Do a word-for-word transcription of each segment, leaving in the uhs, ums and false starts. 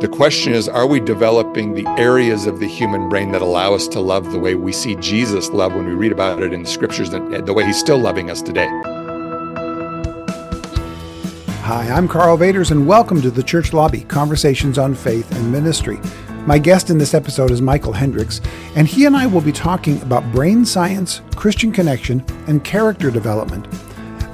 The question is, are we developing the areas of the human brain that allow us to love the way we see Jesus love when we read about it in the scriptures, and the way he's still loving us today? Hi, I'm Karl Vaters, and welcome to The Church Lobby, Conversations on Faith and Ministry. My guest in this episode is Michel Hendricks, and he and I will be talking about brain science, Christian connection, and character development.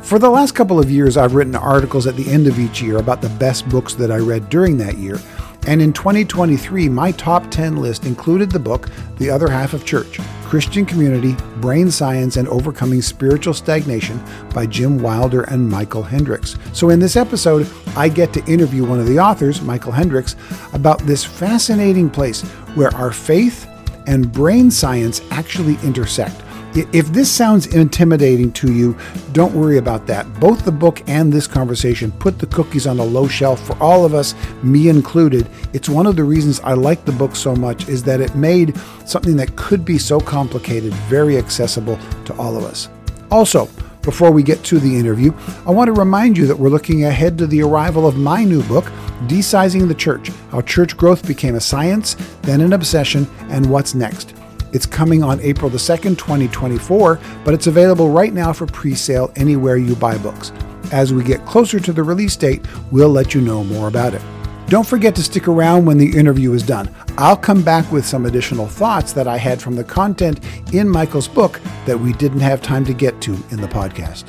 For the last couple of years, I've written articles at the end of each year about the best books that I read during that year. And in twenty twenty-three, my top ten list included the book, The Other Half of Church, Christian Community, Brain Science, and Overcoming Spiritual Stagnation by Jim Wilder and Michel Hendricks. So in this episode, I get to interview one of the authors, Michel Hendricks, about this fascinating place where our faith and brain science actually intersect. If this sounds intimidating to you, don't worry about that. Both the book and this conversation put the cookies on a low shelf for all of us, me included. It's one of the reasons I like the book so much, is that it made something that could be so complicated very accessible to all of us. Also, before we get to the interview, I want to remind you that we're looking ahead to the arrival of my new book, Resizing the Church: How Church Growth Became a Science, Then an Obsession, and What's Next. It's coming on April the second, twenty twenty-four, but it's available right now for pre-sale anywhere you buy books. As we get closer to the release date, we'll let you know more about it. Don't forget to stick around when the interview is done. I'll come back with some additional thoughts that I had from the content in Michel's book that we didn't have time to get to in the podcast.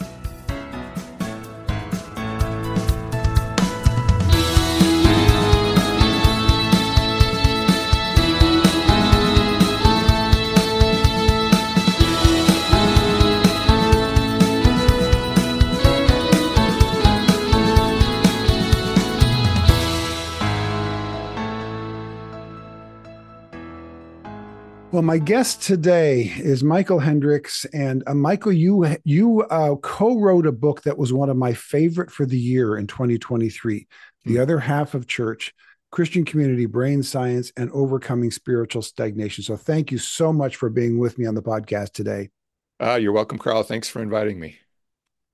Well, my guest today is Michel Hendricks, and uh, Michel, you you uh, co-wrote a book that was one of my favorite for the year in twenty twenty-three, mm-hmm. The Other Half of Church, Christian Community, Brain Science, and Overcoming Spiritual Stagnation. So thank you so much for being with me on the podcast today. Uh, you're welcome, Karl. Thanks for inviting me.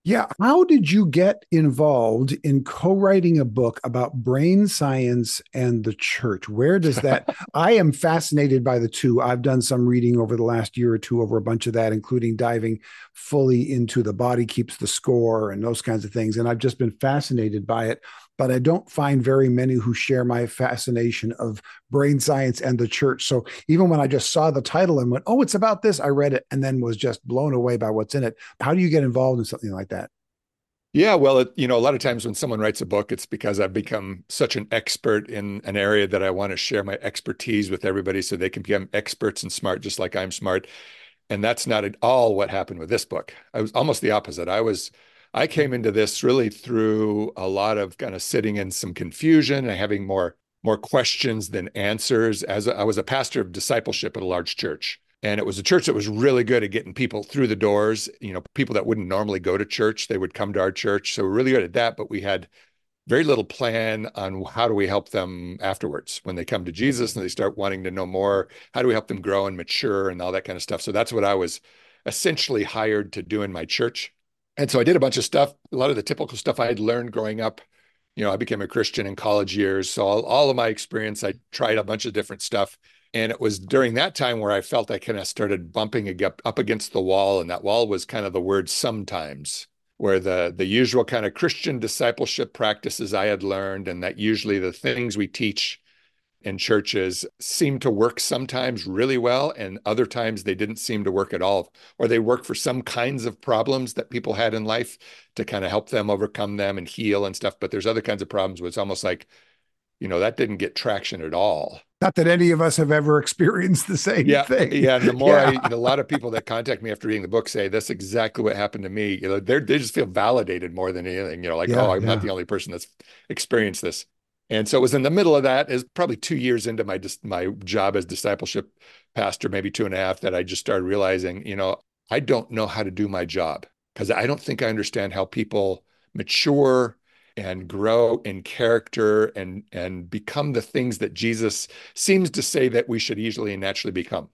Yeah. How did you get involved in co-writing a book about brain science and the church? Where does that, I am fascinated by the two. I've done some reading over the last year or two over a bunch of that, including diving fully into The Body Keeps the Score and those kinds of things. And I've just been fascinated by it, but I don't find very many who share my fascination of brain science and the church. So even when I just saw the title and went, oh, it's about this, I read it and then was just blown away by what's in it. How do you get involved in something like that? Yeah, well, it, you know, a lot of times when someone writes a book, it's because I've become such an expert in an area that I want to share my expertise with everybody so they can become experts and smart, just like I'm smart. And that's not at all what happened with this book. I was almost the opposite. I was I came into this really through a lot of kind of sitting in some confusion and having more, more questions than answers. As a, I was a pastor of discipleship at a large church, and it was a church that was really good at getting people through the doors. You know, people that wouldn't normally go to church, they would come to our church. So we're really good at that, but we had very little plan on how do we help them afterwards when they come to Jesus and they start wanting to know more. How do we help them grow and mature and all that kind of stuff? So that's what I was essentially hired to do in my church. And so I did a bunch of stuff, a lot of the typical stuff I had learned growing up. You know, I became a Christian in college years. So all, all of my experience, I tried a bunch of different stuff. And it was during that time where I felt I kind of started bumping up against the wall. And that wall was kind of the word sometimes, where the, the usual kind of Christian discipleship practices I had learned, and that usually the things we teach in churches seem to work sometimes really well, and other times they didn't seem to work at all, or they work for some kinds of problems that people had in life to kind of help them overcome them and heal and stuff. But there's other kinds of problems where it's almost like, you know, that didn't get traction at all. Not that any of us have ever experienced the same yeah, thing. Yeah, and the more yeah. I, a lot of people that contact me after reading the book say, that's exactly what happened to me. You know, they they just feel validated more than anything, you know, like, yeah, oh, I'm yeah. not the only person that's experienced this. And so it was in the middle of that, is probably two years into my my job as discipleship pastor, maybe two and a half, that I just started realizing, you know, I don't know how to do my job, because I don't think I understand how people mature and grow in character and and become the things that Jesus seems to say that we should easily and naturally become.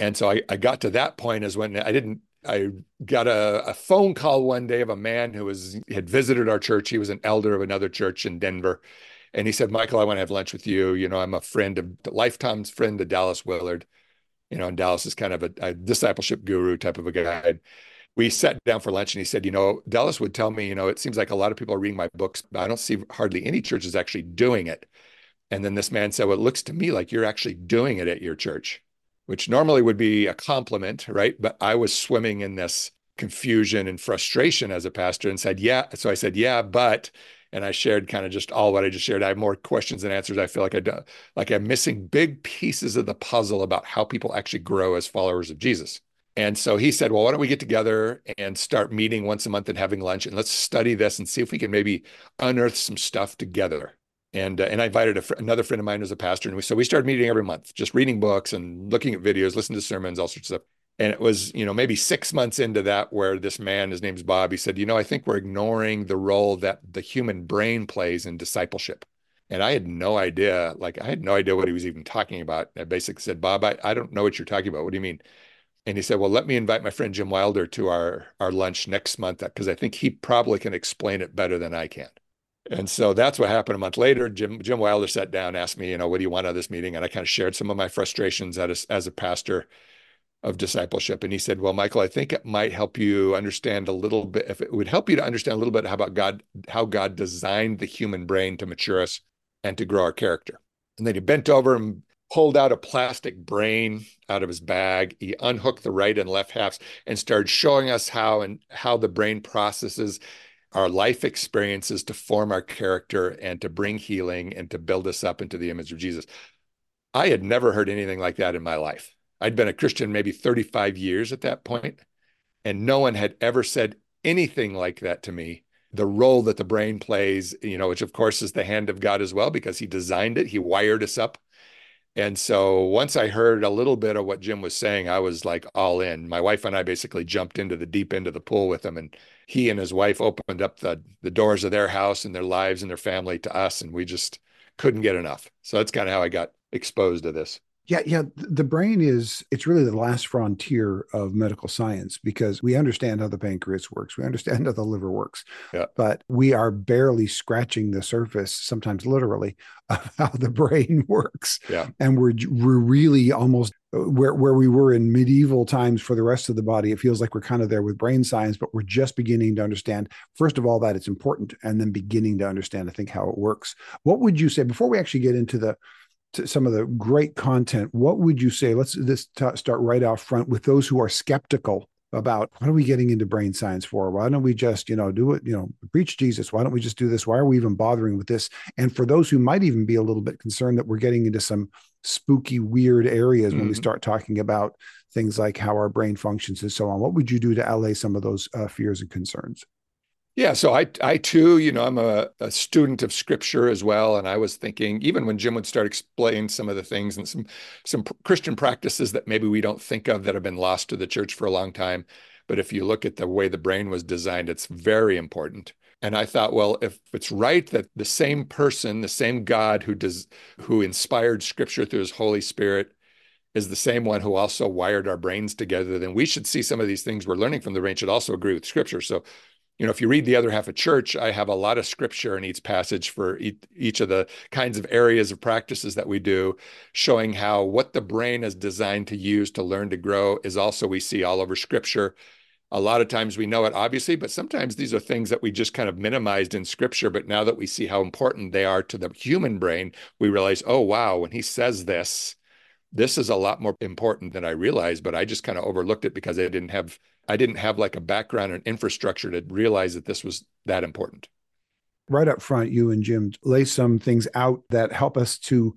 And so I, I got to that point is when I didn't, I got a, a phone call one day of a man who was had visited our church. He was an elder of another church in Denver. And he said, Michael, I want to have lunch with you. You know, I'm a friend of, lifetime's friend of Dallas Willard. You know, and Dallas is kind of a, a discipleship guru type of a guy. We sat down for lunch and he said, you know, Dallas would tell me, you know, it seems like a lot of people are reading my books, but I don't see hardly any churches actually doing it. And then this man said, well, it looks to me like you're actually doing it at your church, which normally would be a compliment, right? But I was swimming in this confusion and frustration as a pastor and said, yeah. So I said, yeah, but, and I shared kind of just all what I just shared. I have more questions than answers. I feel like I do, like I'm missing big pieces of the puzzle about how people actually grow as followers of Jesus. And so he said, well, why don't we get together and start meeting once a month and having lunch, and let's study this and see if we can maybe unearth some stuff together. And uh, and I invited a fr- another friend of mine who's a pastor. And we, so we started meeting every month, just reading books and looking at videos, listening to sermons, all sorts of stuff. And it was, you know, maybe six months into that where this man, his name's Bob, he said, you know, I think we're ignoring the role that the human brain plays in discipleship. And I had no idea, like I had no idea what he was even talking about. I basically said, Bob, I, I don't know what you're talking about. What do you mean? And he said, well, let me invite my friend Jim Wilder to our, our lunch next month, because I think he probably can explain it better than I can. And so that's what happened a month later. Jim Jim Wilder sat down, asked me, you know, what do you want out of this meeting? And I kind of shared some of my frustrations as a, as a pastor of discipleship. And he said, well, Michael, I think it might help you understand a little bit, if it would help you to understand a little bit how about God, how God designed the human brain to mature us and to grow our character. And then he bent over and pulled out a plastic brain out of his bag. He unhooked the right and left halves and started showing us how and how the brain processes our life experiences to form our character and to bring healing and to build us up into the image of Jesus. I had never heard anything like that in my life. I'd been a Christian maybe thirty-five years at that point, and no one had ever said anything like that to me. The role that the brain plays, you know, which of course is the hand of God as well, because he designed it, he wired us up. And so once I heard a little bit of what Jim was saying, I was like all in. My wife and I basically jumped into the deep end of the pool with him, and he and his wife opened up the, the doors of their house and their lives and their family to us, and we just couldn't get enough. So that's kind of how I got exposed to this. Yeah, yeah. The brain is, it's really the last frontier of medical science, because we understand how the pancreas works. We understand how the liver works, yeah. But we are barely scratching the surface, sometimes literally, of how the brain works. Yeah. And we're, we're really almost where, where we were in medieval times for the rest of the body. It feels like we're kind of there with brain science, but we're just beginning to understand, first of all, that it's important, and then beginning to understand, I think, how it works. What would you say, before we actually get into the some of the great content, what would you say, let's this t- start right out front with those who are skeptical about what are we getting into brain science for? Why don't we just, you know, do it, you know, preach Jesus? Why don't we just do this? Why are we even bothering with this? And for those who might even be a little bit concerned that we're getting into some spooky, weird areas mm-hmm. when we start talking about things like how our brain functions and so on, what would you do to allay some of those uh, fears and concerns? Yeah, so I, I too, you know, I'm a, a student of scripture as well. And I was thinking, even when Jim would start explaining some of the things and some, some Christian practices that maybe we don't think of that have been lost to the church for a long time. But if you look at the way the brain was designed, it's very important. And I thought, well, if it's right that the same person, the same God who does, who inspired scripture through his Holy Spirit is the same one who also wired our brains together, then we should see some of these things we're learning from the brain should also agree with scripture. So, you know, if you read The Other Half of Church, I have a lot of scripture in each passage for each of the kinds of areas of practices that we do, showing how what the brain is designed to use to learn to grow is also we see all over scripture. A lot of times we know it, obviously, but sometimes these are things that we just kind of minimized in scripture. But now that we see how important they are to the human brain, we realize, oh, wow, when he says this, this is a lot more important than I realized, but I just kind of overlooked it because I didn't have I didn't have like a background and infrastructure to realize that this was that important. Right up front, you and Jim lay some things out that help us to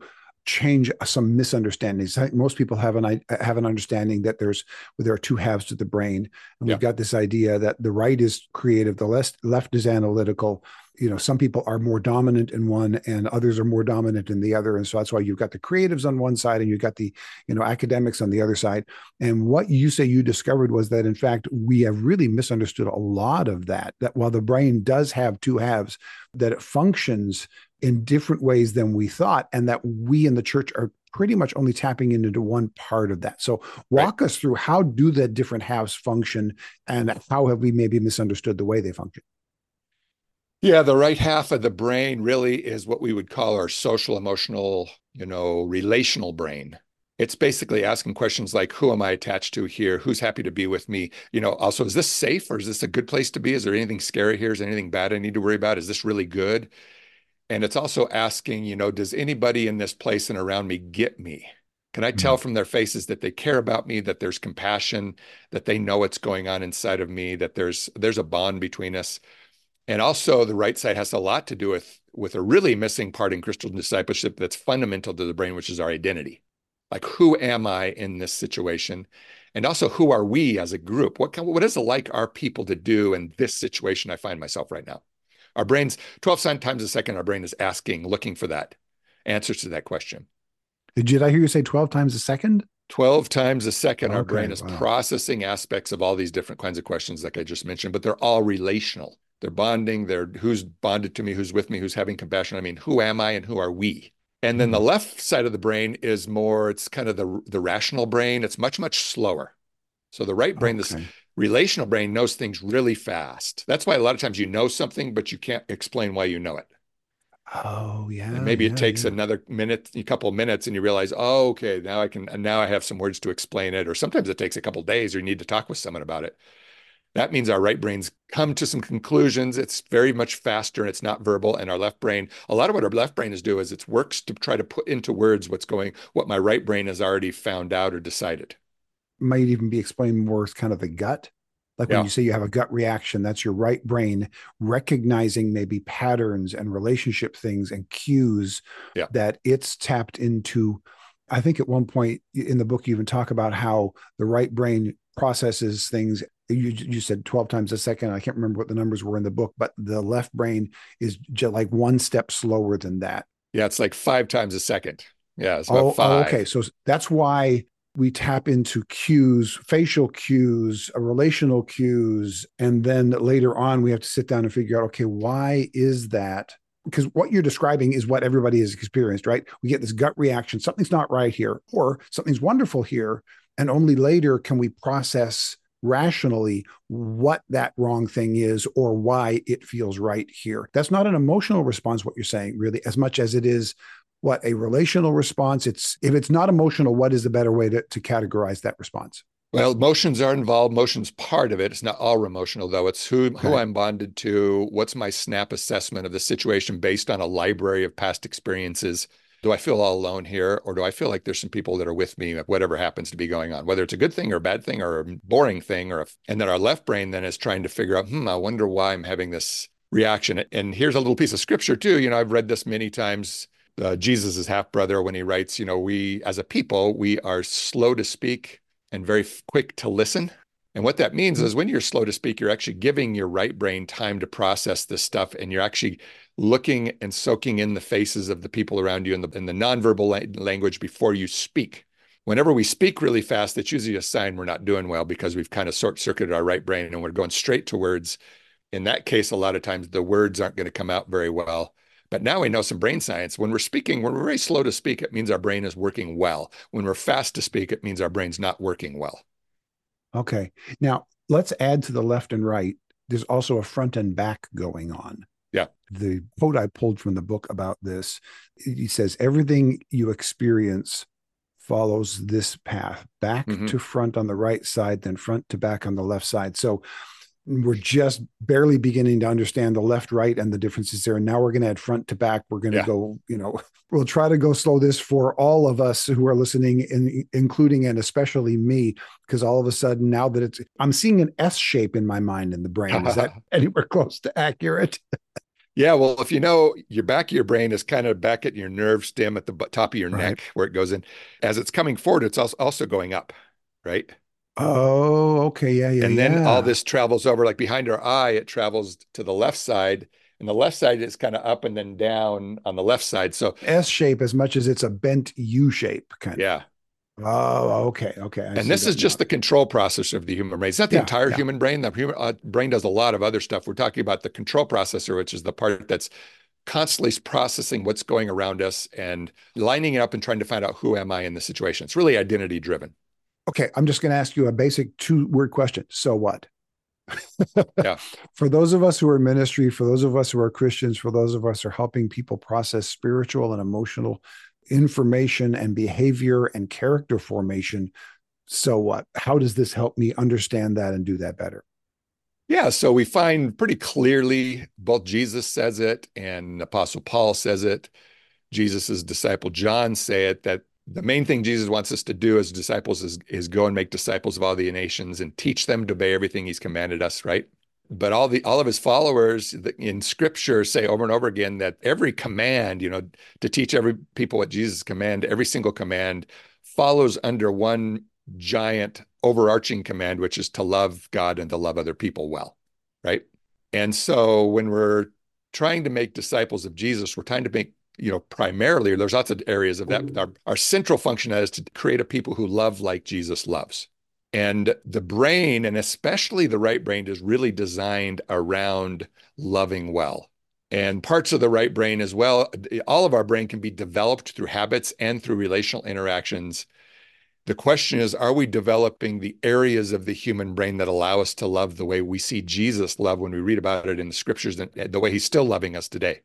change some misunderstandings. I think most people have an have an understanding that there's there are two halves to the brain, and yeah. we've got this idea that the right is creative, the left left is analytical. You know, some people are more dominant in one, and others are more dominant in the other, and so that's why you've got the creatives on one side, and you've got the you know academics on the other side. And what you say you discovered was that in fact we have really misunderstood a lot of that. That while the brain does have two halves, that it functions in different ways than we thought, and that we in the church are pretty much only tapping into one part of that. So walk right. us through, how do the different halves function, and how have we maybe misunderstood the way they function? Yeah, the right half of the brain really is what we would call our social, emotional, you know, relational brain. It's basically asking questions like, who am I attached to here? Who's happy to be with me? You know, also, is this safe, or is this a good place to be? Is there anything scary here? Is there anything bad I need to worry about? Is this really good? And it's also asking, you know, does anybody in this place and around me get me? Can I tell from their faces that they care about me, that there's compassion, that they know what's going on inside of me, that there's there's a bond between us? And also the right side has a lot to do with, with a really missing part in Christian discipleship that's fundamental to the brain, which is our identity. Like, who am I in this situation? And also, who are we as a group? What can, what is it like our people to do in this situation I find myself right now? Our brains, twelve times a second, our brain is asking, looking for that, answers to that question. Did I hear you say twelve times a second? twelve times a second, okay, our brain is wow. processing aspects of all these different kinds of questions like I just mentioned, but they're all relational. They're bonding, they're who's bonded to me, who's with me, who's having compassion. I mean, who am I and who are we? And then the left side of the brain is more, it's kind of the, the rational brain. It's much, much slower. So the right brain, okay. this relational brain, knows things really fast. That's why a lot of times you know something, but you can't explain why you know it. Oh, yeah. And maybe yeah, it takes yeah. another minute, a couple of minutes, and you realize, oh, okay, now I can, now I have some words to explain it. Or sometimes it takes a couple of days, or you need to talk with someone about it. That means our right brain's come to some conclusions. It's very much faster, and it's not verbal. And our left brain, a lot of what our left brain is doing is it works to try to put into words what's going, what my right brain has already found out or decided. Might even be explained more as kind of the gut. Like yeah. when you say you have a gut reaction, that's your right brain recognizing maybe patterns and relationship things and cues yeah. that it's tapped into. I think at one point in the book, you even talk about how the right brain processes things. You, you said twelve times a second. I can't remember what the numbers were in the book, but the left brain is just like one step slower than that. Yeah, it's like five times a second. Yeah, it's about oh, five. Oh, okay, so that's why we tap into cues, facial cues, relational cues, and then later on we have to sit down and figure out, okay, why is that? Because what you're describing is what everybody has experienced, right? We get this gut reaction, something's not right here, or something's wonderful here, and only later can we process rationally what that wrong thing is or why it feels right here. That's not an emotional response, what you're saying, really, as much as it is what a relational response. It's if it's not emotional, what is the better way to, to categorize that response? Well, emotions are involved. Emotion's part of it. It's not all emotional, though. It's who, okay. who I'm bonded to. What's my snap assessment of the situation based on a library of past experiences? Do I feel all alone here? Or do I feel like there's some people that are with me, whatever happens to be going on, whether it's a good thing or a bad thing or a boring thing? Or a, and then our left brain then is trying to figure out, hmm, I wonder why I'm having this reaction. And here's a little piece of scripture, too. You know, I've read this many times. Uh, Jesus' half-brother, when he writes, you know, we as a people, we are slow to speak and very quick to listen. And what that means is when you're slow to speak, you're actually giving your right brain time to process this stuff. And you're actually looking and soaking in the faces of the people around you and the, and the nonverbal la- language before you speak. Whenever we speak really fast, that's usually a sign we're not doing well because we've kind of short-circuited our right brain and we're going straight to words. In that case, a lot of times the words aren't going to come out very well. But now we know some brain science. When we're speaking, when we're very slow to speak, it means our brain is working well. When we're fast to speak, it means our brain's not working well. Okay. Now, let's add to the left and right. There's also a front and back going on. Yeah. The quote I pulled from the book about this, he says, everything you experience follows this path, back mm-hmm. to front on the right side, then front to back on the left side. So we're just barely beginning to understand the left, right, and the differences there. And now we're going to add front to back. We're going to yeah. go, you know, we'll try to go slow this for all of us who are listening, in, including and especially me, because all of a sudden now that it's, I'm seeing an S shape in my mind in the brain. Is that anywhere close to accurate? Yeah, well, if you know, your back of your brain is kind of back at your nerve stem at the top of your right. neck where it goes in. As it's coming forward, it's also going up, right? Oh, okay. Yeah, yeah, And then yeah. all this travels over, like behind our eye, it travels to the left side. And the left side is kind of up and then down on the left side. So S shape as much as it's a bent U shape kind yeah. of. Yeah. Oh, okay. Okay. I and this is just now. the control processor of the human brain. It's not the yeah, entire yeah. human brain. The human uh, brain does a lot of other stuff. We're talking about the control processor, which is the part that's constantly processing what's going around us and lining it up and trying to find out who am I in this situation. It's really identity driven. Okay. I'm just going to ask you a basic two word question. So what? yeah. For those of us who are in ministry, for those of us who are Christians, for those of us who are helping people process spiritual and emotional information and behavior and character formation, so what? How does this help me understand that and do that better? Yeah, so we find pretty clearly, both Jesus says it and Apostle Paul says it, Jesus' disciple John say it, that the main thing Jesus wants us to do as disciples is, is go and make disciples of all the nations and teach them to obey everything he's commanded us, right? But all the all of his followers in scripture say over and over again that every command, you know, to teach every people what Jesus commanded, every single command follows under one giant overarching command, which is to love God and to love other people well, right? And so when we're trying to make disciples of Jesus, we're trying to make you know, primarily, there's lots of areas of that. Our, our central function is to create a people who love like Jesus loves. And the brain, and especially the right brain, is really designed around loving well. And parts of the right brain as well, all of our brain can be developed through habits and through relational interactions. The question is, are we developing the areas of the human brain that allow us to love the way we see Jesus love when we read about it in the scriptures, and the way he's still loving us today?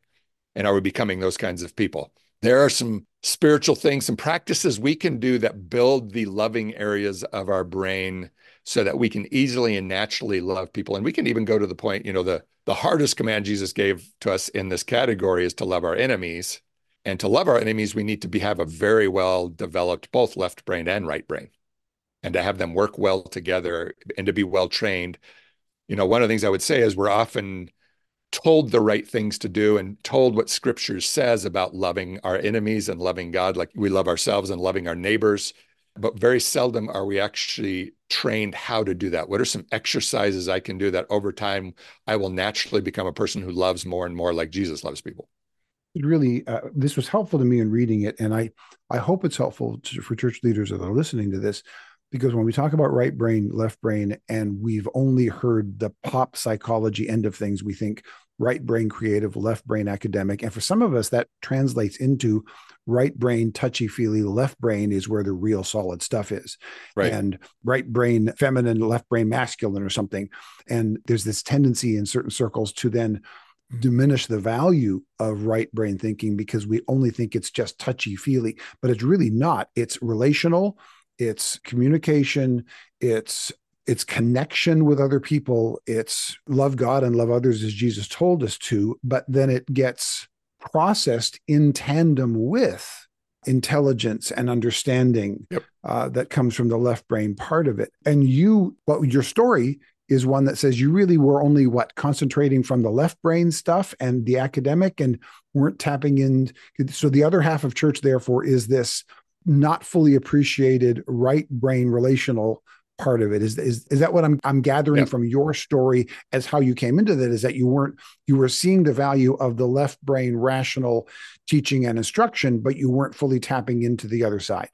And are we becoming those kinds of people? There are some spiritual things, some practices we can do that build the loving areas of our brain so that we can easily and naturally love people. And we can even go to the point, you know, the, the hardest command Jesus gave to us in this category is to love our enemies. And to love our enemies, we need to be, have a very well-developed both left brain and right brain, and to have them work well together and to be well-trained. You know, one of the things I would say is we're often told the right things to do and told what scripture says about loving our enemies and loving God, like we love ourselves, and loving our neighbors. But very seldom are we actually trained how to do that. What are some exercises I can do that over time I will naturally become a person who loves more and more like Jesus loves people? It really, uh, this was helpful to me in reading it. And I, I hope it's helpful to, for church leaders that are listening to this, because when we talk about right brain, left brain, and we've only heard the pop psychology end of things, we think right brain creative, left brain academic. And for some of us, that translates into right brain touchy-feely, left brain is where the real solid stuff is. Right. And right brain feminine, left brain masculine or something. And there's this tendency in certain circles to then diminish the value of right brain thinking because we only think it's just touchy-feely, but it's really not. It's relational. It's communication, it's it's connection with other people, it's love God and love others as Jesus told us to, but then it gets processed in tandem with intelligence and understanding yep. uh, that comes from the left brain part of it. And you, well, your story is one that says you really were only what concentrating from the left brain stuff and the academic and weren't tapping in. So the other half of church, therefore, is this not fully appreciated right brain relational part of it. Is, is, is that what I'm I'm gathering yeah. from your story as how you came into that, is that you weren't, you were seeing the value of the left brain rational teaching and instruction, but you weren't fully tapping into the other side.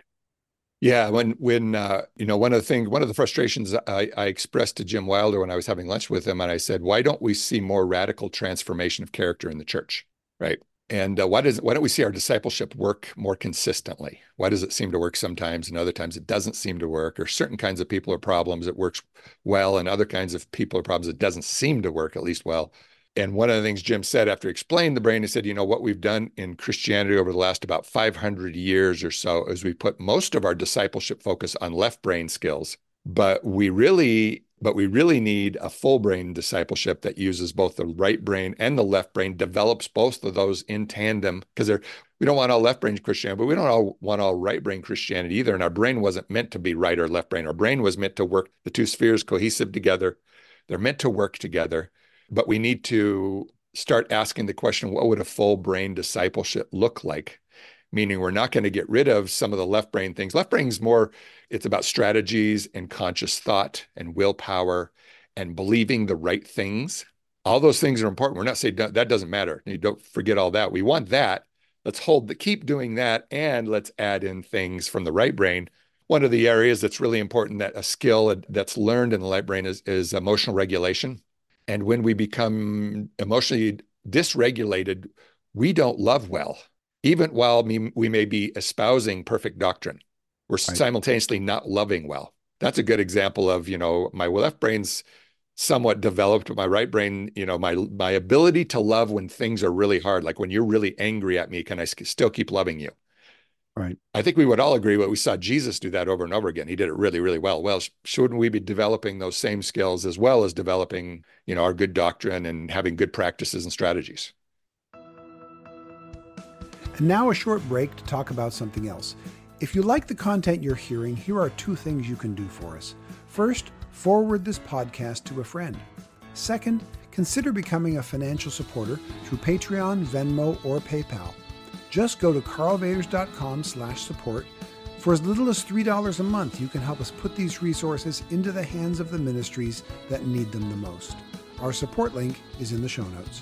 Yeah. When, when, uh, you know, one of the things, one of the frustrations I, I expressed to Jim Wilder when I was having lunch with him, and I said, why don't we see more radical transformation of character in the church? Right. And uh, why, does, why don't we see our discipleship work more consistently? Why does it seem to work sometimes and other times it doesn't seem to work? Or certain kinds of people or problems it works well, and other kinds of people or problems it doesn't seem to work at least well. And one of the things Jim said after he explained the brain, he said, you know, what we've done in Christianity over the last about five hundred years or so is we put most of our discipleship focus on left brain skills, but we really... But we really need a full brain discipleship that uses both the right brain and the left brain, develops both of those in tandem, because they're we don't want all left brain Christianity, but we don't all want all right brain Christianity either. And our brain wasn't meant to be right or left brain. Our brain was meant to work the two spheres cohesive together. They're meant to work together, but we need to start asking the question, what would a full brain discipleship look like? Meaning we're not going to get rid of some of the left brain things. Left brain's more, it's about strategies and conscious thought and willpower and believing the right things. All those things are important. We're not saying that doesn't matter. You don't forget all that. We want that. Let's hold the, keep doing that. And let's add in things from the right brain. One of the areas that's really important, that a skill that's learned in the right brain is, is emotional regulation. And when we become emotionally dysregulated, we don't love well. Even while we may be espousing perfect doctrine, we're simultaneously not loving well. That's a good example of, you know, my left brain's somewhat developed, but my right brain, you know, my my ability to love when things are really hard, like when you're really angry at me, can I still keep loving you? Right. I think we would all agree, but we saw Jesus do that over and over again. He did it really, really well. Well, shouldn't we be developing those same skills as well as developing, you know, our good doctrine and having good practices and strategies? And now a short break to talk about something else. If you like the content you're hearing, here are two things you can do for us. First, forward this podcast to a friend. Second, consider becoming a financial supporter through Patreon, Venmo, or PayPal. Just go to karlvaters.com slash support. For as little as three dollars a month, you can help us put these resources into the hands of the ministries that need them the most. Our support link is in the show notes.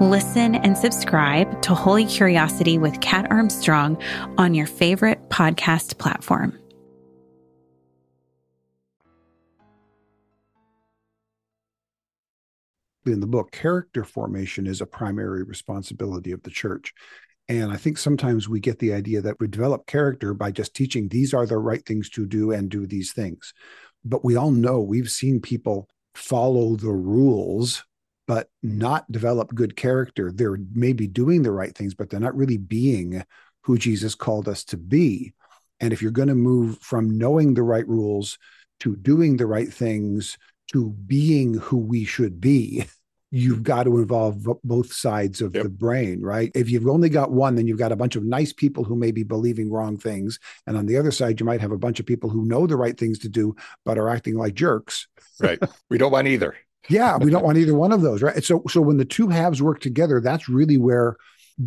Listen and subscribe to Holy Curiosity with Kat Armstrong on your favorite podcast platform. In the book, character formation is a primary responsibility of the church. And I think sometimes we get the idea that we develop character by just teaching these are the right things to do and do these things. But we all know, we've seen people follow the rules but not develop good character. They're maybe doing the right things, but they're not really being who Jesus called us to be. And if you're going to move from knowing the right rules to doing the right things to being who we should be, you've got to involve both sides of yep. the brain, right? If you've only got one, then you've got a bunch of nice people who may be believing wrong things. And on the other side, you might have a bunch of people who know the right things to do, but are acting like jerks. Right. We don't want either. Yeah. We don't want either one of those, right? So, so when the two halves work together, that's really where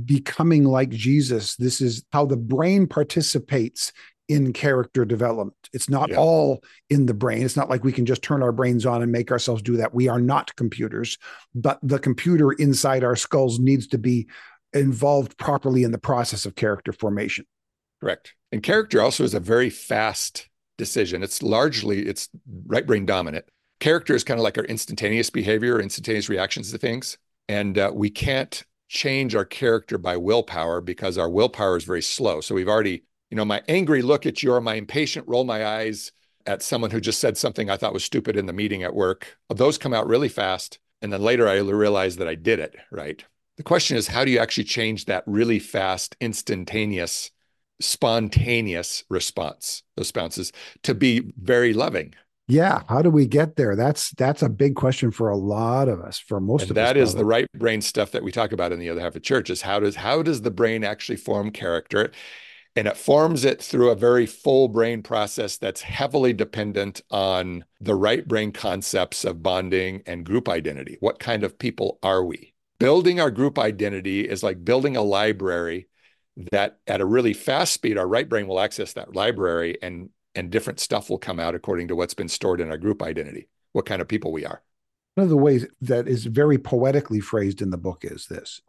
becoming like Jesus, this is how the brain participates in character development. It's not yeah. all in the brain. It's not like we can just turn our brains on and make ourselves do that. We are not computers, but the computer inside our skulls needs to be involved properly in the process of character formation. Correct. And character also is a very fast decision. It's largely, it's right brain dominant. Character is kind of like our instantaneous behavior, instantaneous reactions to things. And uh, we can't change our character by willpower, because our willpower is very slow. So we've already, you know, my angry look at you or my impatient roll my eyes at someone who just said something I thought was stupid in the meeting at work. Those come out really fast. And then later I realize that I did it, right? The question is, how do you actually change that really fast, instantaneous, spontaneous response, those bounces, to be very loving? Yeah. How do we get there? That's that's a big question for a lot of us, for most and of us. That is the right brain stuff that we talk about in The Other Half of Church, is how does how does the brain actually form character? And it forms it through a very full brain process that's heavily dependent on the right brain concepts of bonding and group identity. What kind of people are we? Building our group identity is like building a library that at a really fast speed, our right brain will access that library, and And different stuff will come out according to what's been stored in our group identity, what kind of people we are. One of the ways that is very poetically phrased in the book is this: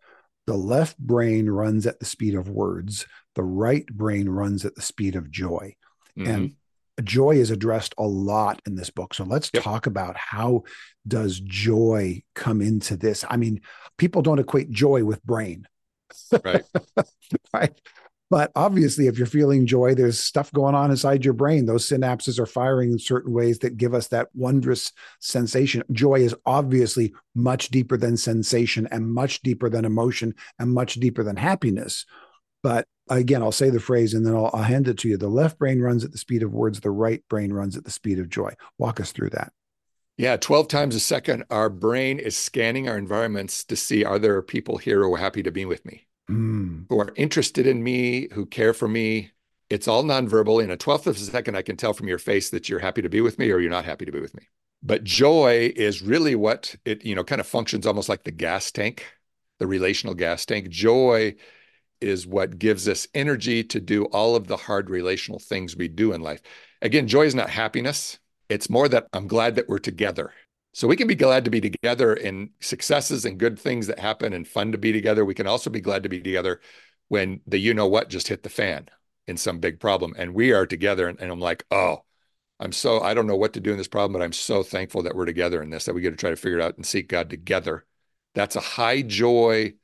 the left brain runs at the speed of words, the right brain runs at the speed of joy. Mm-hmm. And joy is addressed a lot in this book. So let's yep. talk about how does joy come into this? I mean, people don't equate joy with brain. Right. Right. But obviously, if you're feeling joy, there's stuff going on inside your brain. Those synapses are firing in certain ways that give us that wondrous sensation. Joy is obviously much deeper than sensation and much deeper than emotion and much deeper than happiness. But again, I'll say the phrase and then I'll, I'll hand it to you. The left brain runs at the speed of words. The right brain runs at the speed of joy. Walk us through that. Yeah, twelve times a second, our brain is scanning our environments to see, are there people here who are happy to be with me? Mm. Who are interested in me, who care for me. It's all nonverbal. In a twelfth of a second, I can tell from your face that you're happy to be with me or you're not happy to be with me. But joy is really what it, you know, kind of functions almost like the gas tank, the relational gas tank. Joy is what gives us energy to do all of the hard relational things we do in life. Again, joy is not happiness. It's more that I'm glad that we're together. So we can be glad to be together in successes and good things that happen and fun to be together. We can also be glad to be together when the you-know-what just hit the fan in some big problem. And we are together. And, and I'm like, oh, I'm so, I don't know what to do in this problem, but I'm so thankful that we're together in this, that we get to try to figure it out and seek God together. That's a high joy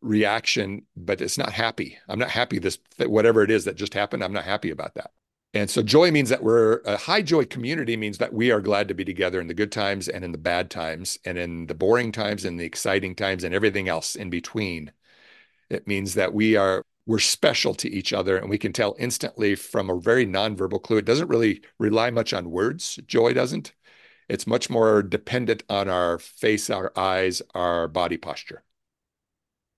reaction, but it's not happy. I'm not happy this, whatever it is that just happened, I'm not happy about that. And so joy means that we're a high joy community means that we are glad to be together in the good times and in the bad times and in the boring times and the exciting times and everything else in between. It means that we are, we're special to each other and we can tell instantly from a very nonverbal clue. It doesn't really rely much on words. Joy doesn't. It's much more dependent on our face, our eyes, our body posture.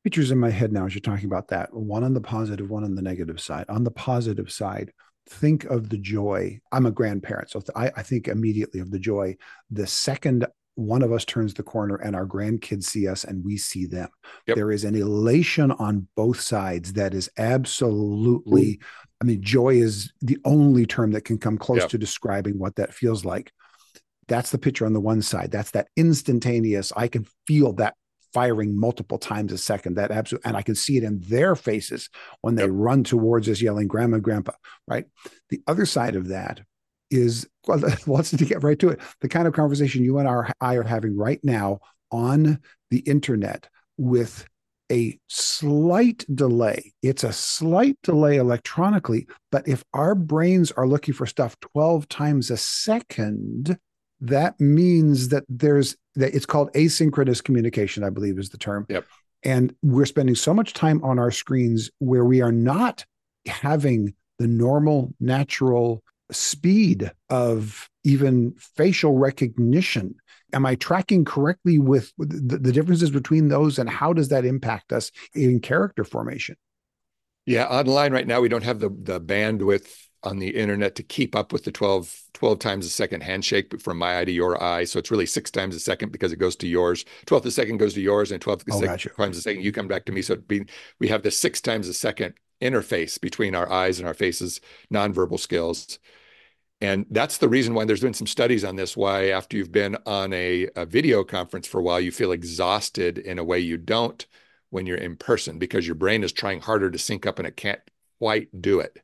Pictures in my head now as you're talking about that. One on the positive, one on the negative side. On the positive side, think of the joy. I'm a grandparent, so I, I think immediately of the joy. The second one of us turns the corner and our grandkids see us and we see them. Yep. There is an elation on both sides that is absolutely, I mean, joy is the only term that can come close yep. to describing what that feels like. That's the picture on the one side. That's that instantaneous, I can feel that firing multiple times a second, that absolute, and I can see it in their faces when they yep. run towards us yelling, grandma, grandpa, right? The other side of that is, well, let's get right to it. The kind of conversation you and I are having right now on the internet with a slight delay. It's a slight delay electronically, but if our brains are looking for stuff twelve times a second, that means that there's, that it's called asynchronous communication, I believe is the term. Yep. And we're spending so much time on our screens where we are not having the normal, natural speed of even facial recognition. Am I tracking correctly with the, the differences between those and how does that impact us in character formation? Yeah, online right now, we don't have the, the bandwidth on the internet to keep up with the twelve, twelve times a second handshake, but from my eye to your eye. So it's really six times a second because it goes to yours. twelfth a second goes to yours and twelfth oh, gotcha. times a second, you come back to me. So it'd be, we have this six times a second interface between our eyes and our faces, nonverbal skills. And that's the reason why there's been some studies on this, why after you've been on a, a video conference for a while, you feel exhausted in a way you don't when you're in person because your brain is trying harder to sync up and it can't quite do it.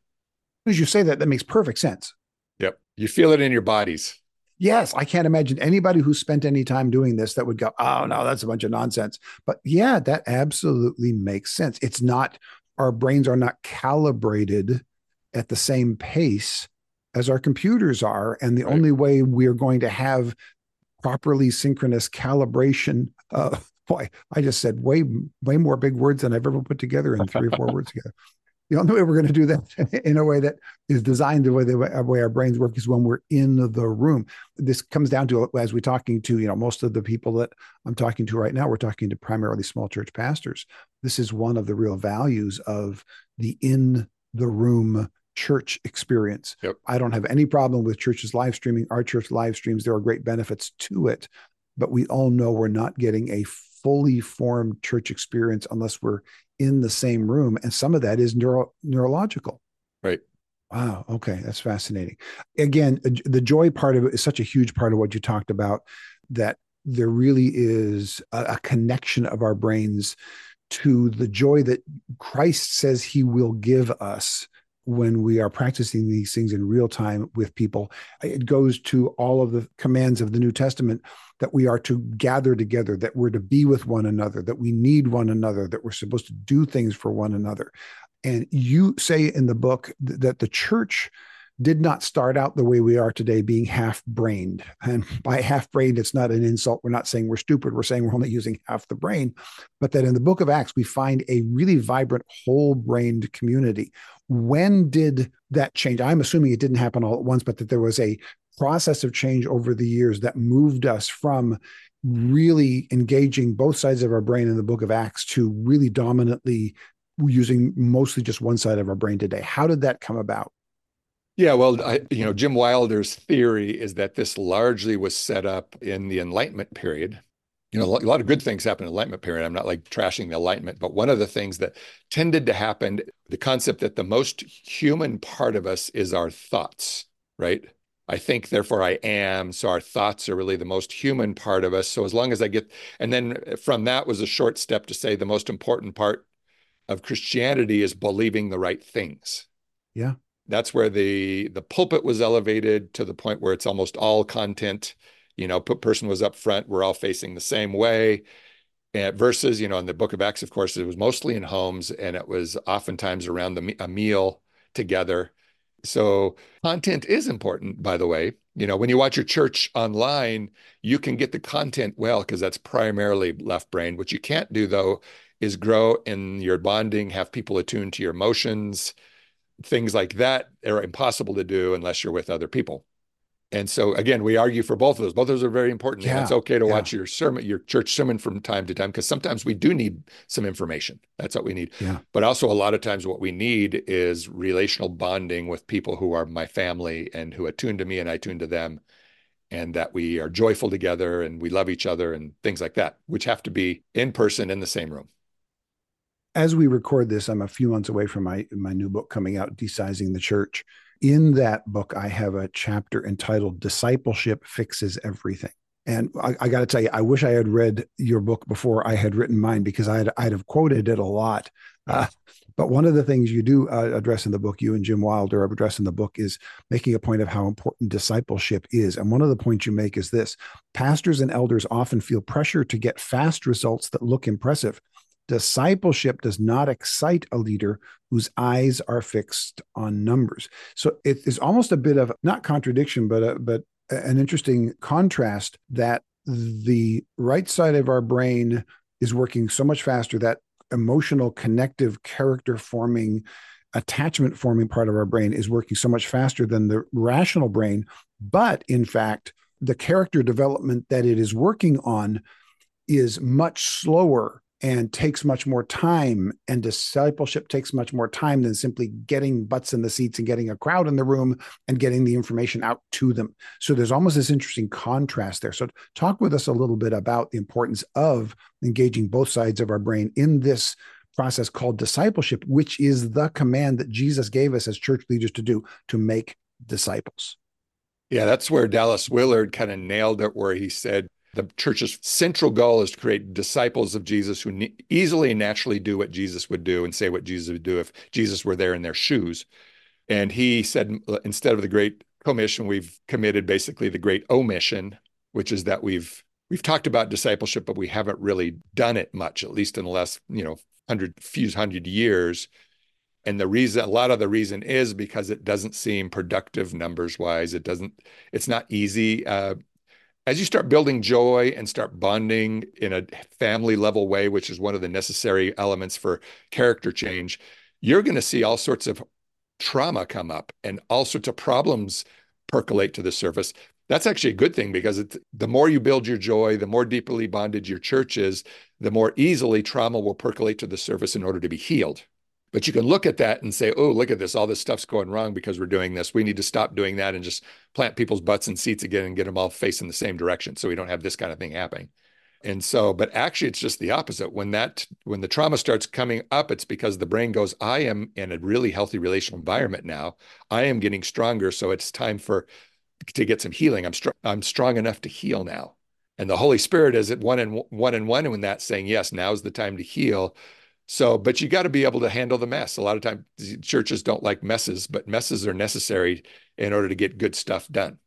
As you say that, that makes perfect sense. Yep. You feel it in your bodies. Yes. I can't imagine anybody who spent any time doing this that would go, oh, no, that's a bunch of nonsense. But yeah, that absolutely makes sense. It's not, our brains are not calibrated at the same pace as our computers are. And the right. only way we're going to have properly synchronous calibration, uh, boy, I just said way, way more big words than I've ever put together in three or four words together. The only way we're going to do that in a way that is designed the way the way our brains work is when we're in the room. This comes down to, as we're talking to, you know, most of the people that I'm talking to right now, we're talking to primarily small church pastors. This is one of the real values of the in the room church experience. Yep. I don't have any problem with churches live streaming. Our church live streams, there are great benefits to it, but we all know we're not getting a fully formed church experience unless we're in the same room. And some of that is neuro neurological. Right. Wow. Okay. That's fascinating. Again, the joy part of it is such a huge part of what you talked about, that there really is a, a connection of our brains to the joy that Christ says he will give us when we are practicing these things in real time with people. It goes to all of the commands of the New Testament that we are to gather together, that we're to be with one another, that we need one another, that we're supposed to do things for one another. And you say in the book that the church did not start out the way we are today, being half-brained. And by half-brained, it's not an insult. We're not saying we're stupid. We're saying we're only using half the brain. But that in the book of Acts, we find a really vibrant, whole-brained community. When did that change? I'm assuming it didn't happen all at once, but that there was a process of change over the years that moved us from really engaging both sides of our brain in the book of Acts to really dominantly using mostly just one side of our brain today. How did that come about? Yeah, well, I, you know, Jim Wilder's theory is that this largely was set up in the Enlightenment period. You know, a lot of good things happened in the Enlightenment period. I'm not like trashing the Enlightenment, but one of the things that tended to happen, the concept that the most human part of us is our thoughts, right? I think, therefore I am. So our thoughts are really the most human part of us. So as long as I get, and then from that was a short step to say the most important part of Christianity is believing the right things. Yeah. That's where the the pulpit was elevated to the point where it's almost all content. You know, person was up front. We're all facing the same way. And versus, you know, in the book of Acts, of course, it was mostly in homes, and it was oftentimes around the, a meal together. So content is important, by the way. You know, when you watch your church online, you can get the content well because that's primarily left brain. What you can't do, though, is grow in your bonding, have people attuned to your emotions. Things like that are impossible to do unless you're with other people. And so, again, we argue for both of those. Both of those are very important. Yeah, and it's okay to yeah. watch your sermon, your church sermon from time to time, because sometimes we do need some information. That's what we need. Yeah. But also, a lot of times what we need is relational bonding with people who are my family and who attune to me and I attune to them, and that we are joyful together and we love each other and things like that, which have to be in person in the same room. As we record this, I'm a few months away from my, my new book coming out, Resizing the Church. In that book, I have a chapter entitled Discipleship Fixes Everything. And I, I got to tell you, I wish I had read your book before I had written mine, because I'd, I'd have quoted it a lot. Uh, but one of the things you do uh, address in the book, you and Jim Wilder address in the book, is making a point of how important discipleship is. And one of the points you make is this: pastors and elders often feel pressure to get fast results that look impressive. Discipleship does not excite a leader whose eyes are fixed on numbers. So it is almost a bit of, not contradiction, but a, but an interesting contrast, that the right side of our brain is working so much faster, that emotional, connective, character-forming, attachment-forming part of our brain is working so much faster than the rational brain. But in fact, the character development that it is working on is much slower and takes much more time, and discipleship takes much more time than simply getting butts in the seats and getting a crowd in the room and getting the information out to them. So there's almost this interesting contrast there. So talk with us a little bit about the importance of engaging both sides of our brain in this process called discipleship, which is the command that Jesus gave us as church leaders to do, to make disciples. Yeah, that's where Dallas Willard kind of nailed it, where he said, the church's central goal is to create disciples of Jesus who ne- easily and naturally do what Jesus would do and say what Jesus would do if Jesus were there in their shoes. And he said, instead of the great commission, we've committed basically the great omission, which is that we've we've talked about discipleship, but we haven't really done it much, at least in the last, you know, hundred few hundred years. And the reason, a lot of the reason is because it doesn't seem productive numbers wise. It doesn't, it's not easy. Uh, As you start building joy and start bonding in a family level way, which is one of the necessary elements for character change, you're going to see all sorts of trauma come up and all sorts of problems percolate to the surface. That's actually a good thing, because it's, the more you build your joy, the more deeply bonded your church is, the more easily trauma will percolate to the surface in order to be healed. But you can look at that and say, oh, look at this. All this stuff's going wrong because we're doing this. We need to stop doing that and just plant people's butts in seats again and get them all facing the same direction so we don't have this kind of thing happening. And so, but actually it's just the opposite. When that, when the trauma starts coming up, it's because the brain goes, I am in a really healthy relational environment now. I am getting stronger. So it's time for, to get some healing. I'm, str- I'm strong enough to heal now. And the Holy Spirit is at one and one and one in that, saying, yes, now's the time to heal. So, but you got to be able to handle the mess. A lot of times churches don't like messes, but messes are necessary in order to get good stuff done.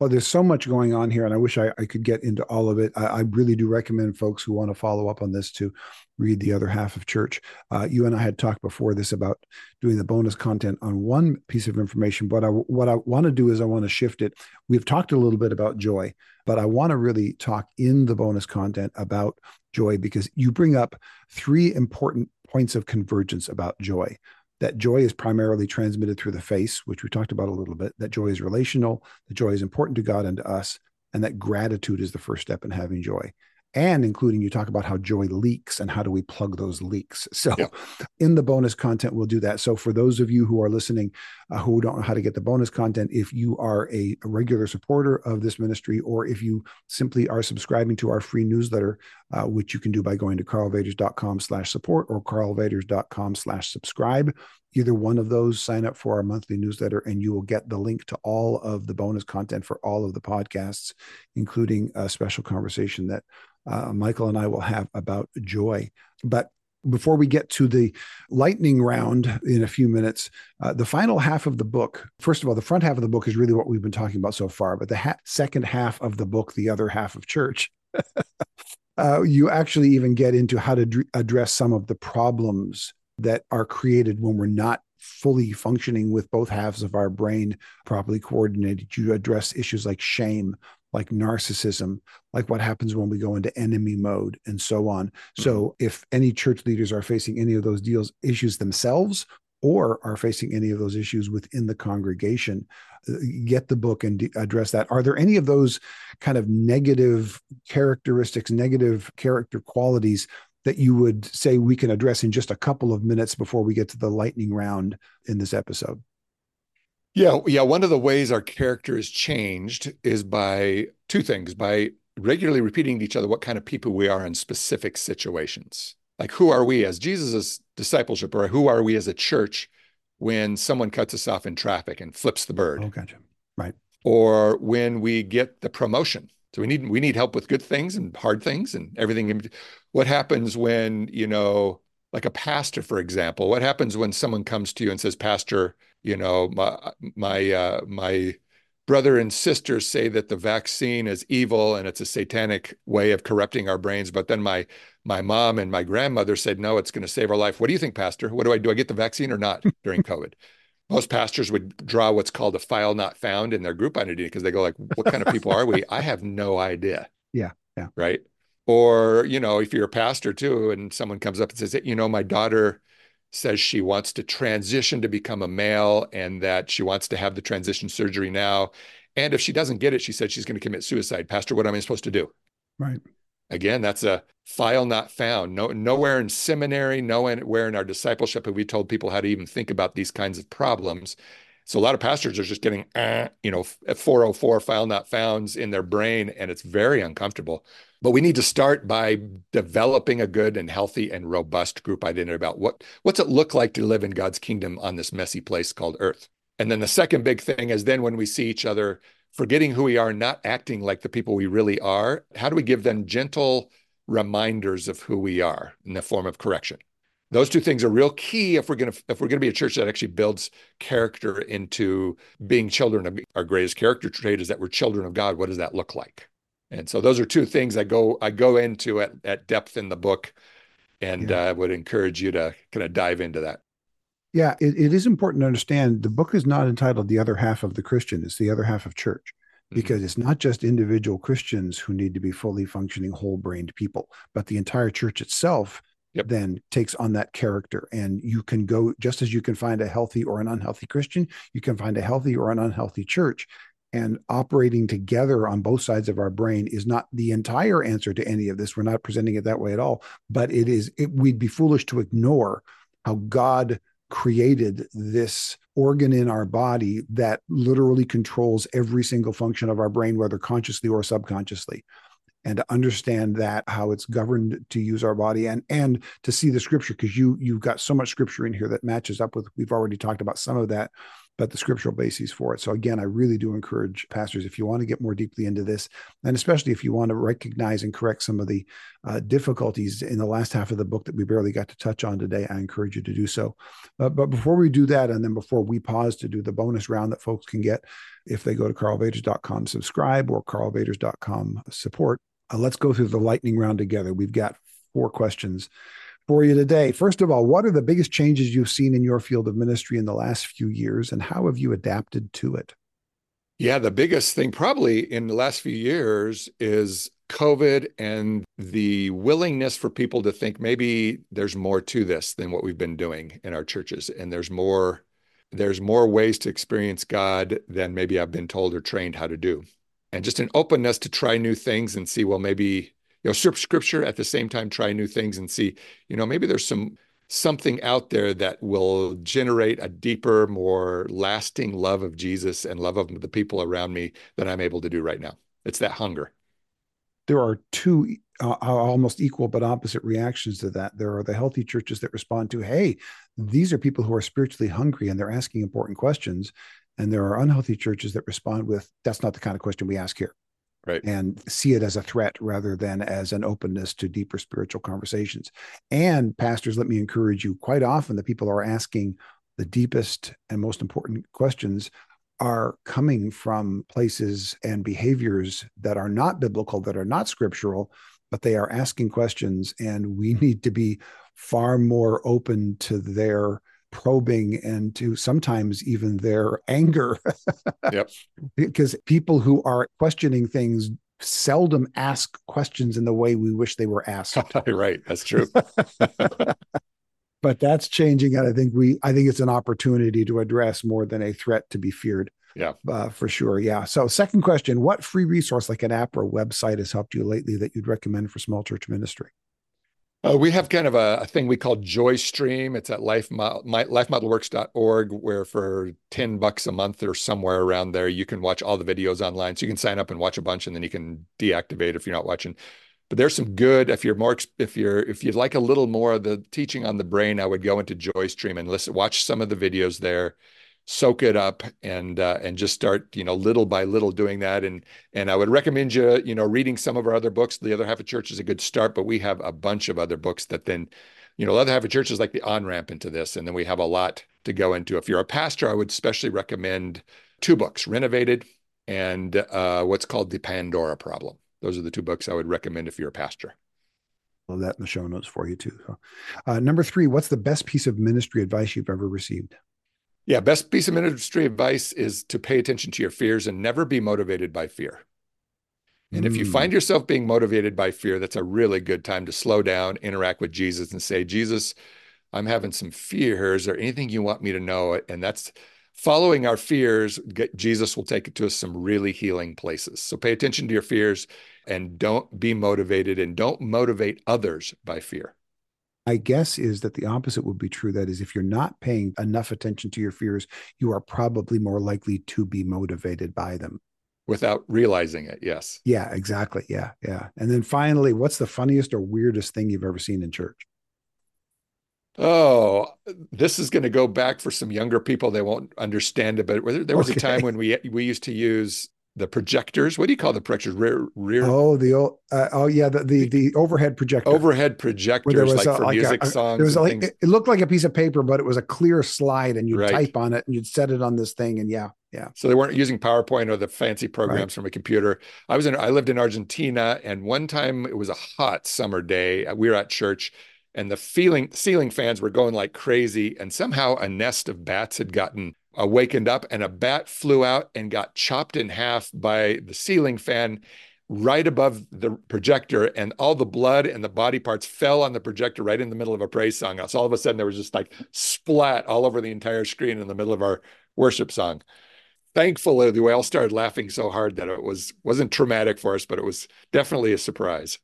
Well, there's so much going on here, and I wish I, I could get into all of it. I, I really do recommend folks who want to follow up on this to read The Other Half of Church. Uh, you and I had talked before this about doing the bonus content on one piece of information, but I, what I want to do is I want to shift it. We've talked a little bit about joy, but I want to really talk in the bonus content about joy, because you bring up three important points of convergence about joy. That joy is primarily transmitted through the face, which we talked about a little bit, that joy is relational, that joy is important to God and to us, and that gratitude is the first step in having joy. And including, you talk about how joy leaks and how do we plug those leaks. So yeah. In the bonus content, we'll do that. So for those of you who are listening, uh, who don't know how to get the bonus content, if you are a, a regular supporter of this ministry, or if you simply are subscribing to our free newsletter, uh, which you can do by going to karl vaters dot com slash support or karl vaters dot com slash subscribe. Either one of those, sign up for our monthly newsletter, and you will get the link to all of the bonus content for all of the podcasts, including a special conversation that uh, Michael and I will have about joy. But before we get to the lightning round in a few minutes, uh, the final half of the book, first of all, the front half of the book is really what we've been talking about so far, but the ha- second half of the book, The Other Half of Church, uh, you actually even get into how to d- address some of the problems that are created when we're not fully functioning with both halves of our brain properly coordinated. You address issues like shame, like narcissism, like what happens when we go into enemy mode, and so on. Mm-hmm. So if any church leaders are facing any of those deals, issues themselves, or are facing any of those issues within the congregation, get the book and de- address that. Are there any of those kind of negative characteristics, negative character qualities that you would say we can address in just a couple of minutes before we get to the lightning round in this episode? Yeah, yeah. One of the ways our character is changed is by two things: by regularly repeating to each other what kind of people we are in specific situations. Like, who are we as Jesus' discipleship, or who are we as a church when someone cuts us off in traffic and flips the bird? Oh, gotcha. Right. Or when we get the promotion. So we need we need help with good things and hard things and everything. What happens when, you know, like a pastor, for example, what happens when someone comes to you and says, "Pastor, you know, my my uh, my brother and sister say that the vaccine is evil and it's a satanic way of corrupting our brains, but then my my mom and my grandmother said, no, it's going to save our life. What do you think, Pastor? What do I do? I get the vaccine or not?" During COVID, most pastors would draw what's called a file not found in their group identity, because they go like, what kind of people are we? I have no idea. Yeah, yeah. Right? Or, you know, if you're a pastor too, and someone comes up and says, you know, my daughter says she wants to transition to become a male and that she wants to have the transition surgery now. And if she doesn't get it, she said she's going to commit suicide. Pastor, what am I supposed to do? Right. Again, that's a file not found. No, nowhere in seminary, nowhere in our discipleship have we told people how to even think about these kinds of problems. So a lot of pastors are just getting, uh, you know, four oh four file not founds in their brain, and it's very uncomfortable. But we need to start by developing a good and healthy and robust group identity about what what's it look like to live in God's kingdom on this messy place called Earth. And then the second big thing is then when we see each other, forgetting who we are, not acting like the people we really are, how do we give them gentle reminders of who we are in the form of correction? Those two things are real key if we're going to if we're going to be a church that actually builds character into being children of our greatest character trait is that we're children of God. What does that look like? And so those are two things I go I go into at, at depth in the book, and yeah. uh, would encourage you to kind of dive into that. Yeah, it, it is important to understand the book is not entitled The Other Half of the Christian. It's The Other Half of Church, because mm-hmm. it's not just individual Christians who need to be fully functioning, whole-brained people, but the entire church itself yep. then takes on that character. And you can go, just as you can find a healthy or an unhealthy Christian, you can find a healthy or an unhealthy church. And operating together on both sides of our brain is not the entire answer to any of this. We're not presenting it that way at all, but it is. It, we'd be foolish to ignore how God created this organ in our body that literally controls every single function of our brain, whether consciously or subconsciously, and to understand that, how it's governed to use our body, and and to see the scripture, because you you've got so much scripture in here that matches up with, we've already talked about some of that, but the scriptural bases for it. So again, I really do encourage pastors, if you want to get more deeply into this, and especially if you want to recognize and correct some of the uh, difficulties in the last half of the book that we barely got to touch on today, I encourage you to do so. Uh, but before we do that, and then before we pause to do the bonus round that folks can get if they go to karl vaters dot com subscribe or karl vaters dot com support, uh, let's go through the lightning round together. We've got four questions for you today. First of all, what are the biggest changes you've seen in your field of ministry in the last few years, and how have you adapted to it? Yeah, the biggest thing probably in the last few years is COVID and the willingness for people to think maybe there's more to this than what we've been doing in our churches, and there's more, there's more ways to experience God than maybe I've been told or trained how to do. And just an openness to try new things and see, well, maybe, you know, scripture at the same time, try new things and see, you know, maybe there's some something out there that will generate a deeper, more lasting love of Jesus and love of the people around me than I'm able to do right now. It's that hunger. There are two uh, almost equal but opposite reactions to that. There are the healthy churches that respond to, hey, these are people who are spiritually hungry and they're asking important questions. And there are unhealthy churches that respond with, that's not the kind of question we ask here. Right. And see it as a threat rather than as an openness to deeper spiritual conversations. And pastors, let me encourage you, quite often the people who are asking the deepest and most important questions are coming from places and behaviors that are not biblical, that are not scriptural, but they are asking questions, and we need to be far more open to their probing and to sometimes even their anger. Yep. Because people who are questioning things seldom ask questions in the way we wish they were asked. Right. That's true. But that's changing. And I think we, I think it's an opportunity to address more than a threat to be feared. Yeah, uh, for sure. Yeah. So second question, what free resource like an app or website has helped you lately that you'd recommend for small church ministry? Uh, we have kind of a, a thing we call Joy Stream. It's at Life Model, my, life model works dot org, where for ten bucks a month or somewhere around there, you can watch all the videos online. So you can sign up and watch a bunch, and then you can deactivate if you're not watching. But there's some good, if you're more, if you're, if you'd like a little more of the teaching on the brain, I would go into Joy Stream and listen, watch some of the videos there, soak it up, and uh, and just start, you know, little by little doing that. And and I would recommend you, you know, reading some of our other books. The Other Half of Church is a good start, but we have a bunch of other books that then, you know, The Other Half of Church is like the on-ramp into this. And then we have a lot to go into. If you're a pastor, I would especially recommend two books, Renovated and uh, what's called The Pandora Problem. Those are the two books I would recommend if you're a pastor. Love that in the show notes for you too. Uh, number three, what's the best piece of ministry advice you've ever received? Yeah, best piece of ministry advice is to pay attention to your fears and never be motivated by fear. And mm. if you find yourself being motivated by fear, that's a really good time to slow down, interact with Jesus, and say, Jesus, I'm having some fears. Is there anything you want me to know? And that's following our fears. Jesus will take it to us some really healing places. So pay attention to your fears and don't be motivated, and don't motivate others by fear. My guess is that the opposite would be true. That is, if you're not paying enough attention to your fears, you are probably more likely to be motivated by them. Without realizing it, yes. Yeah, exactly. Yeah, yeah. And then finally, what's the funniest or weirdest thing you've ever seen in church? Oh, this is going to go back for some younger people. They won't understand it, but there was okay. a time when we we used to use the projectors. What do you call the projectors? Rear, rear. Oh, the old, uh, oh yeah, the, the the overhead projector. Overhead projectors, there was like a, for like music a, songs. There was like, it looked like a piece of paper, but it was a clear slide, and you'd right. type on it, and you'd set it on this thing, and yeah, yeah. So they weren't using PowerPoint or the fancy programs right. from a computer. I was in, I lived in Argentina, and one time it was a hot summer day. We were at church, and the ceiling ceiling fans were going like crazy, and somehow a nest of bats had gotten. Uh, wakened up, and a bat flew out and got chopped in half by the ceiling fan right above the projector, and all the blood and the body parts fell on the projector right in the middle of a praise song. So all of a sudden there was just like splat all over the entire screen in the middle of our worship song. Thankfully, we all started laughing so hard that it was, wasn't traumatic for us, but it was definitely a surprise.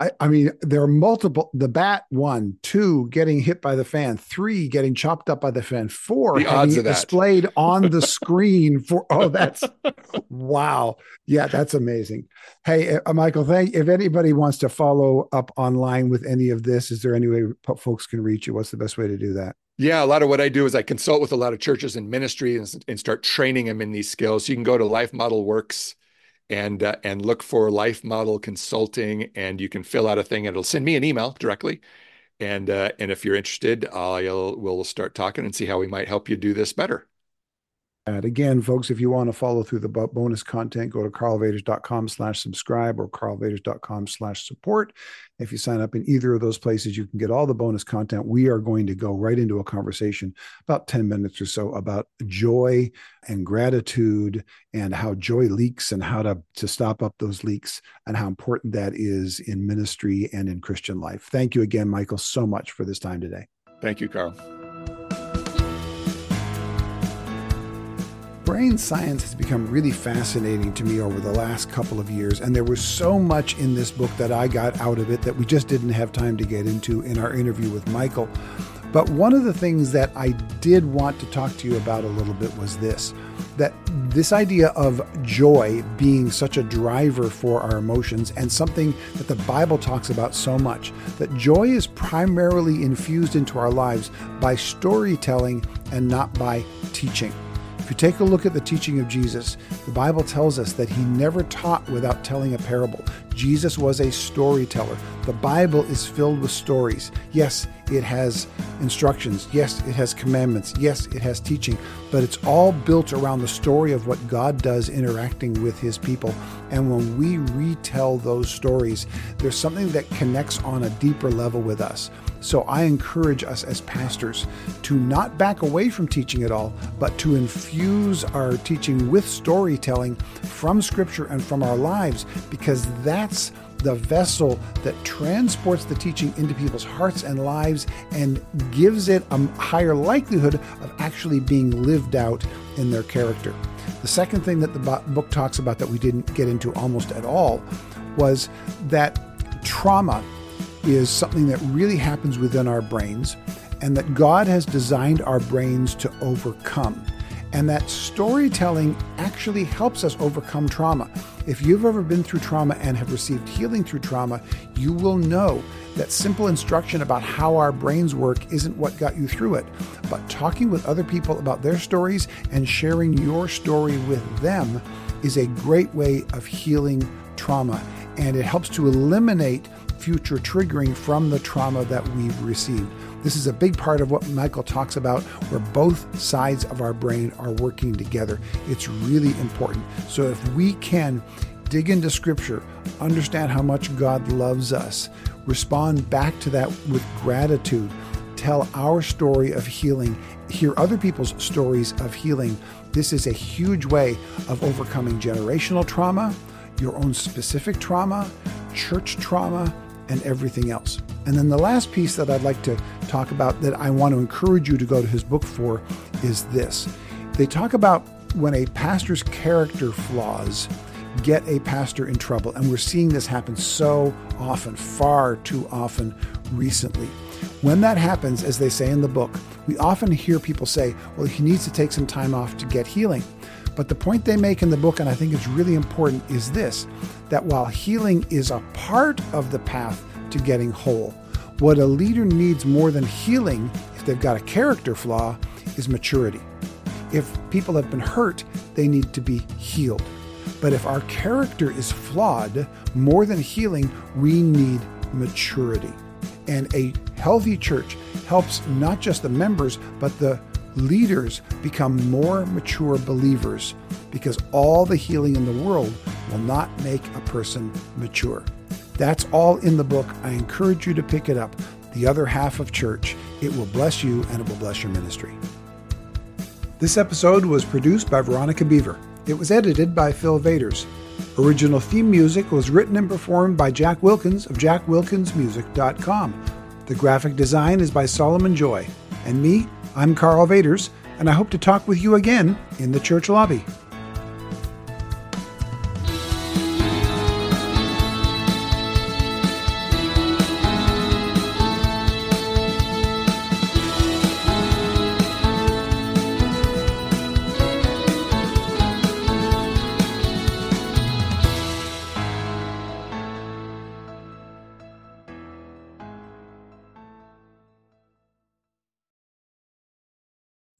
I, I mean, there are multiple, the bat one, two, getting hit by the fan, three, getting chopped up by the fan, four, the odds of that displayed on the screen for, oh, that's, wow. Yeah, that's amazing. Hey, uh, Michael, thank, if anybody wants to follow up online with any of this, is there any way folks can reach you? What's the best way to do that? Yeah, a lot of what I do is I consult with a lot of churches and ministry and, and start training them in these skills. You can go to Life Model Works and uh, and look for Life Model Consulting, and you can fill out a thing, and it'll send me an email directly. And uh, and if you're interested, I'll we'll start talking and see how we might help you do this better. And again, folks, if you want to follow through the bonus content, go to karl vaters dot com slash subscribe or karl vaters dot com slash support. If you sign up in either of those places, you can get all the bonus content. We are going to go right into a conversation about ten minutes or so about joy and gratitude and how joy leaks and how to, to stop up those leaks and how important that is in ministry and in Christian life. Thank you again, Michael, so much for this time today. Thank you, Karl. Brain science has become really fascinating to me over the last couple of years, and there was so much in this book that I got out of it that we just didn't have time to get into in our interview with Michael. But one of the things that I did want to talk to you about a little bit was this, that this idea of joy being such a driver for our emotions and something that the Bible talks about so much, that joy is primarily infused into our lives by storytelling and not by teaching. If you take a look at the teaching of Jesus, the Bible tells us that he never taught without telling a parable. Jesus was a storyteller. The Bible is filled with stories. Yes, it has instructions. Yes, it has commandments. Yes, it has teaching, but it's all built around the story of what God does interacting with his people. And when we retell those stories, there's something that connects on a deeper level with us. So I encourage us as pastors to not back away from teaching at all, but to infuse our teaching with storytelling from Scripture and from our lives, because that's the vessel that transports the teaching into people's hearts and lives and gives it a higher likelihood of actually being lived out in their character. The second thing that the book talks about that we didn't get into almost at all was that trauma is something that really happens within our brains, and that God has designed our brains to overcome. And that storytelling actually helps us overcome trauma. If you've ever been through trauma and have received healing through trauma, you will know that simple instruction about how our brains work isn't what got you through it. But talking with other people about their stories and sharing your story with them is a great way of healing trauma. And it helps to eliminate future triggering from the trauma that we've received. This is a big part of what Michael talks about, where both sides of our brain are working together. It's really important. So if we can dig into Scripture, understand how much God loves us, respond back to that with gratitude, tell our story of healing, hear other people's stories of healing, this is a huge way of overcoming generational trauma, your own specific trauma, church trauma, and everything else. And then the last piece that I'd like to talk about, that I want to encourage you to go to his book for, is this. They talk about when a pastor's character flaws get a pastor in trouble. And we're seeing this happen so often, far too often recently. When that happens, as they say in the book, we often hear people say, well, he needs to take some time off to get healing. But the point they make in the book, and I think it's really important, is this, that while healing is a part of the path to getting whole, what a leader needs more than healing, if they've got a character flaw, is maturity. If people have been hurt, they need to be healed. But if our character is flawed, more than healing, we need maturity. And a healthy church helps not just the members, but the leaders become more mature believers, because all the healing in the world will not make a person mature. That's all in the book. I encourage you to pick it up. The Other Half of Church. It will bless you, and it will bless your ministry. This episode was produced by Veronica Beaver. It was edited by Phil Vaters. Original theme music was written and performed by Jack Wilkins of jack wilkins music dot com. The graphic design is by Solomon Joy. And me, I'm Karl Vaters, and I hope to talk with you again in the church lobby.